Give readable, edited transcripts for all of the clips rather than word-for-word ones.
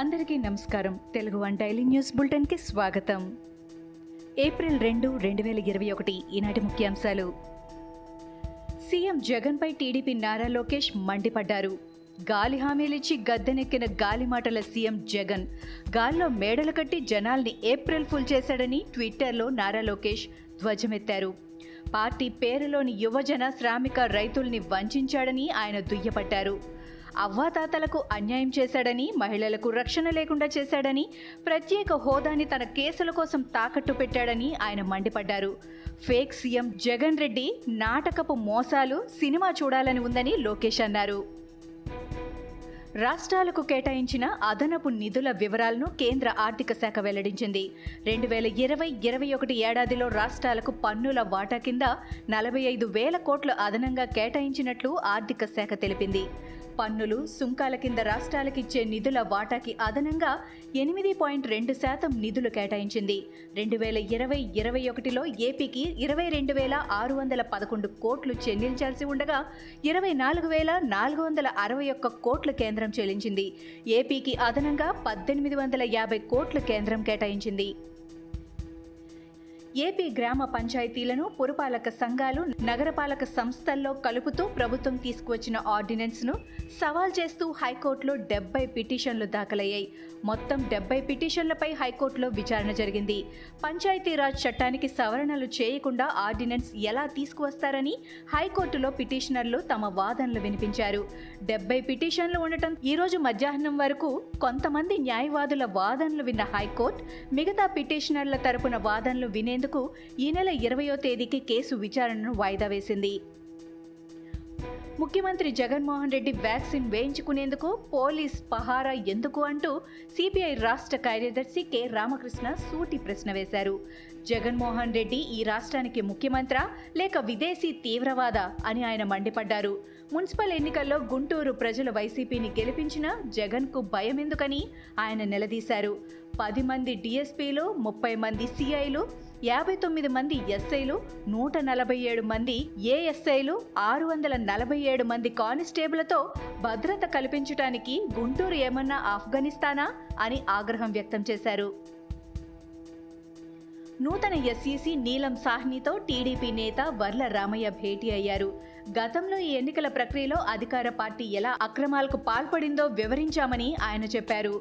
అందరికీ నమస్కారం. Telugu one daily news బులెటిన్కి స్వాగతం. ఏప్రిల్ 2, 2021 ఈనాటి ముఖ్యాంశాలు. సీఎం జగన్పై టీడీపీ నారా లోకేష్ మండిపడ్డారు. గాలి హామీలిచ్చి గద్దెనెక్కిన గాలి మాటల సీఎం జగన్ గాల్లో మేడలు కట్టి జనాల్ని ఏప్రిల్ ఫుల్ చేశాడని ట్విట్టర్లో నారా లోకేష్ ధ్వజమెత్తారు. పార్టీ పేరులోని యువజన, శ్రామిక, రైతుల్ని వంచించాడని ఆయన దుయ్యబట్టారు. అవ్వాతాతలకు అన్యాయం చేశాడని, మహిళలకు రక్షణ లేకుండా చేశాడని, ప్రత్యేక హోదాని తన కేసుల కోసం తాకట్టు పెట్టాడని ఆయన మండిపడ్డారు. ఫేక్ సీఎం జగన్ రెడ్డి నాటకపు మోసాలు, సినిమా చూడాలని ఉందని లోకేష్ అన్నారు. రాష్ట్రాలకు కేటాయించిన అదనపు నిధుల వివరాలను కేంద్ర ఆర్థిక శాఖ వెల్లడించింది. 2020-21 ఏడాదిలో రాష్ట్రాలకు పన్నుల వాటా కింద 45,000 కోట్లు అదనంగా కేటాయించినట్లు ఆర్థిక శాఖ తెలిపింది. పన్నులు, సుంకాల కింద రాష్ట్రాలకిచ్చే నిధుల వాటాకి అదనంగా 8.2% నిధులు కేటాయించింది. 2020-21 ఏపీకి 22,611 కోట్లు చెల్లించాల్సి ఉండగా 24,461 కోట్లు కేంద్రం చెల్లించింది. ఏపీకి అదనంగా 1,850 కోట్లు కేంద్రం కేటాయించింది. ఏపీ గ్రామ పంచాయతీలను పురపాలక సంఘాలు, నగరపాలక సంస్థల్లో కలుపుతూ ప్రభుత్వం తీసుకువచ్చిన ఆర్డినెన్స్ను సవాల్ చేస్తూ హైకోర్టులో 70 పిటిషన్లు దాఖలయ్యాయి. మొత్తం 70 పిటిషన్లపై హైకోర్టులో విచారణ జరిగింది. పంచాయతీరాజ్ చట్టానికి సవరణలు చేయకుండా ఆర్డినెన్స్ ఎలా తీసుకువస్తారని హైకోర్టులో పిటిషనర్లు తమ వాదనలు వినిపించారు. 70 పిటిషన్లు ఉండటం ఈరోజు మధ్యాహ్నం వరకు కొంతమంది న్యాయవాదుల వాదనలు విన్న హైకోర్టు మిగతా పిటిషనర్ల తరపున వాదనలు వినే ఈ నెల 20వ తేదీకి కేసు విచారణను వాయిదా వేసింది. ముఖ్యమంత్రి జగన్మోహన్ రెడ్డి వ్యాక్సిన్ వేయించుకునేందుకు పోలీస్ పహారా ఎందుకు అంటూ సిపిఐ రాష్ట్ర కార్యదర్శి కె రామకృష్ణ సూటి ప్రశ్న వేశారు. జగన్మోహన్ రెడ్డి ఈ రాష్ట్రానికి ముఖ్యమంత్రా లేక విదేశీ తీవ్రవాద అని ఆయన మండిపడ్డారు. మున్సిపల్ ఎన్నికల్లో గుంటూరు ప్రజలు వైసీపీని గెలిపించిన జగన్కు భయం ఎందుకని ఆయన నిలదీశారు. 10 మంది డిఎస్పీలు, 30 మంది సిఐలు, 59 మంది ఎస్ఐలు, 147 మంది ఏఎస్ఐలు, 647 మంది కానిస్టేబులతో భద్రత కల్పించడానికి గుంటూరు ఏమన్నా ఆఫ్ఘనిస్తానా అని ఆగ్రహం వ్యక్తం చేశారు. నూతన ఎస్ఈసీ నీలం సాహ్నితో టీడీపీ నేత వర్ల రామయ్య భేటీ అయ్యారు. గతంలో ఈ ఎన్నికల ప్రక్రియలో అధికార పార్టీ ఎలా అక్రమాలకు పాల్పడిందో వివరించామని ఆయన చెప్పారు.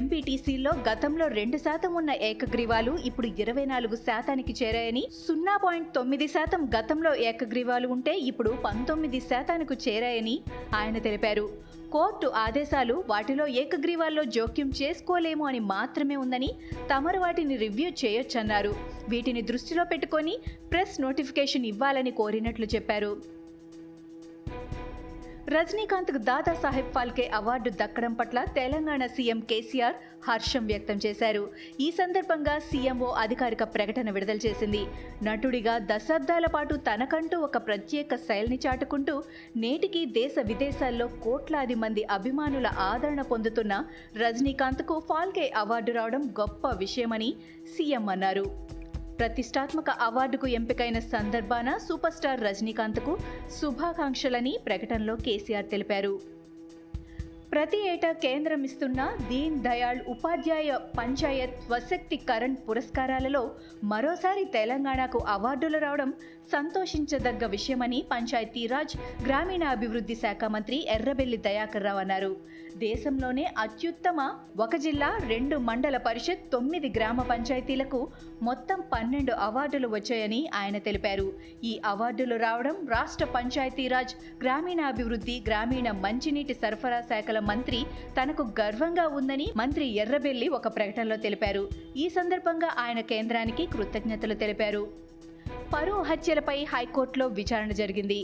ఎంపీటీసీల్లో గతంలో 2% ఉన్న ఏకగ్రీవాలు ఇప్పుడు 24% చేరాయని, 0.9% గతంలో ఏకగ్రీవాలు ఉంటే ఇప్పుడు 19% చేరాయని ఆయన తెలిపారు. కోర్టు ఆదేశాలు వాటిలో ఏకగ్రీవాల్లో జోక్యం చేసుకోలేము అని మాత్రమే ఉందని, తమరు వాటిని రివ్యూ చేయొచ్చన్నారు. వీటిని దృష్టిలో పెట్టుకొని ప్రెస్ నోటిఫికేషన్ ఇవ్వాలని కోరినట్లు చెప్పారు. రజనీకాంత్కు దాదాసాహెబ్ ఫాల్కే అవార్డు దక్కడం పట్ల తెలంగాణ సీఎం కేసీఆర్ హర్షం వ్యక్తం చేశారు. ఈ సందర్భంగా సీఎంఓ అధికారిక ప్రకటన విడుదల చేసింది. నటుడిగా దశాబ్దాల పాటు తనకంటూ ఒక ప్రత్యేక శైలిని చాటుకుంటూ నేటికి దేశ విదేశాల్లో కోట్లాది మంది అభిమానుల ఆదరణ పొందుతున్న రజనీకాంత్కు ఫాల్కే అవార్డు రావడం గొప్ప విషయమని సీఎం అన్నారు. ప్రతిష్టాత్మక అవార్డుకు ఎంపికైన సందర్భాన సూపర్ స్టార్ రజనీకాంత్కు శుభాకాంక్షలని ప్రకటనలో కేసీఆర్ తెలిపారు. ప్రతి ఏటా కేంద్రం ఇస్తున్న దీన్ దయాళ్ ఉపాధ్యాయ పంచాయత్ స్వశక్తి కరణ్ పురస్కారాలలో మరోసారి తెలంగాణకు అవార్డులు రావడం సంతోషించదగ్గ విషయమని పంచాయతీరాజ్, గ్రామీణాభివృద్ధి శాఖ మంత్రి ఎర్రబెల్లి దయాకర్ రావు అన్నారు. దేశంలోనే అత్యుత్తమ 1 జిల్లా, 2 మండల పరిషత్, 9 గ్రామ పంచాయతీలకు మొత్తం 12 అవార్డులు వచ్చాయని ఆయన తెలిపారు. ఈ అవార్డులు రావడం రాష్ట్ర పంచాయతీరాజ్, గ్రామీణాభివృద్ధి, గ్రామీణ మంచినీటి సరఫరా శాఖల మంత్రి తనకు గర్వంగా ఉందని మంత్రి ఎర్రబెల్లి ఒక ప్రకటనలో తెలిపారు. ఈ సందర్భంగా ఆయన కేంద్రానికి కృతజ్ఞతలు తెలిపారు. పరువు హత్యలపై హైకోర్టులో విచారణ జరిగింది.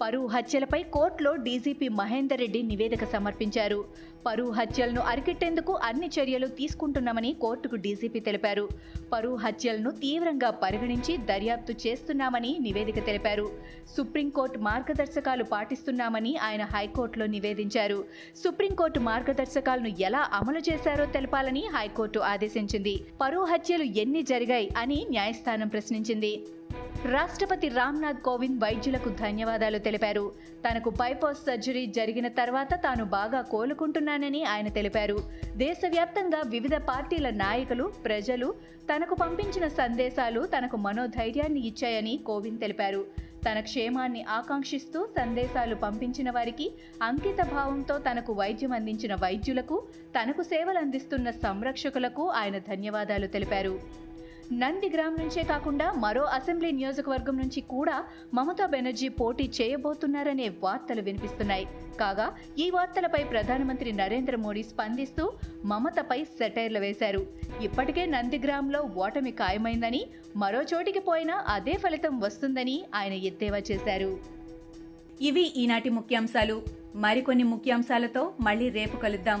పరువు హత్యలపై కోర్టులో డీజీపీ మహేంద్ర రెడ్డి నివేదిక సమర్పించారు. పరువు హత్యలను అరికట్టేందుకు అన్ని చర్యలు తీసుకుంటున్నామని కోర్టుకు డీజీపీ తెలిపారు. పరువు హత్యలను తీవ్రంగా పరిగణించి దర్యాప్తు చేస్తున్నామని నివేదిక తెలిపారు. సుప్రీంకోర్టు మార్గదర్శకాలు పాటిస్తున్నామని ఆయన హైకోర్టులో నివేదించారు. సుప్రీంకోర్టు మార్గదర్శకాలను ఎలా అమలు చేశారో తెలపాలని హైకోర్టు ఆదేశించింది. పరువు హత్యలు ఎన్ని జరిగాయి అని న్యాయస్థానం ప్రశ్నించింది. రాష్ట్రపతి రామ్నాథ్ కోవింద్ వైద్యులకు ధన్యవాదాలు తెలిపారు. తనకు బైపాస్ సర్జరీ జరిగిన తర్వాత తాను బాగా కోలుకుంటున్నాను చేస్తున్నానని ఆయన తెలిపారు. దేశవ్యాప్తంగా వివిధ పార్టీల నాయకులు, ప్రజలు తనకు పంపించిన సందేశాలు తనకు మనోధైర్యాన్ని ఇచ్చాయని కోవింద్ తెలిపారు. తన క్షేమాన్ని ఆకాంక్షిస్తూ సందేశాలు పంపించిన వారికి, అంకిత భావంతో తనకు వైద్యం అందించిన వైద్యులకు, తనకు సేవలు అందిస్తున్న సంరక్షకులకు ఆయన ధన్యవాదాలు తెలిపారు. నందిగ్రామ్ నుంచే కాకుండా మరో అసెంబ్లీ నియోజకవర్గం నుంచి కూడా మమతా బెనర్జీ పోటీ చేయబోతున్నారనే వార్తలు వినిపిస్తున్నాయి. కాగా ఈ వార్తలపై ప్రధానమంత్రి నరేంద్ర మోడీ స్పందిస్తూ మమతపై సెటైర్లు వేశారు. ఇప్పటికే నందిగ్రామ్లో ఓటమి ఖాయమైందని, మరో చోటికి పోయినా అదే ఫలితం వస్తుందని ఆయన ఎద్దేవా చేశారు. ఇవి ఈనాటి ముఖ్యాంశాలు. మరికొన్ని ముఖ్యాంశాలతో మళ్ళీ రేపు కలుద్దాం.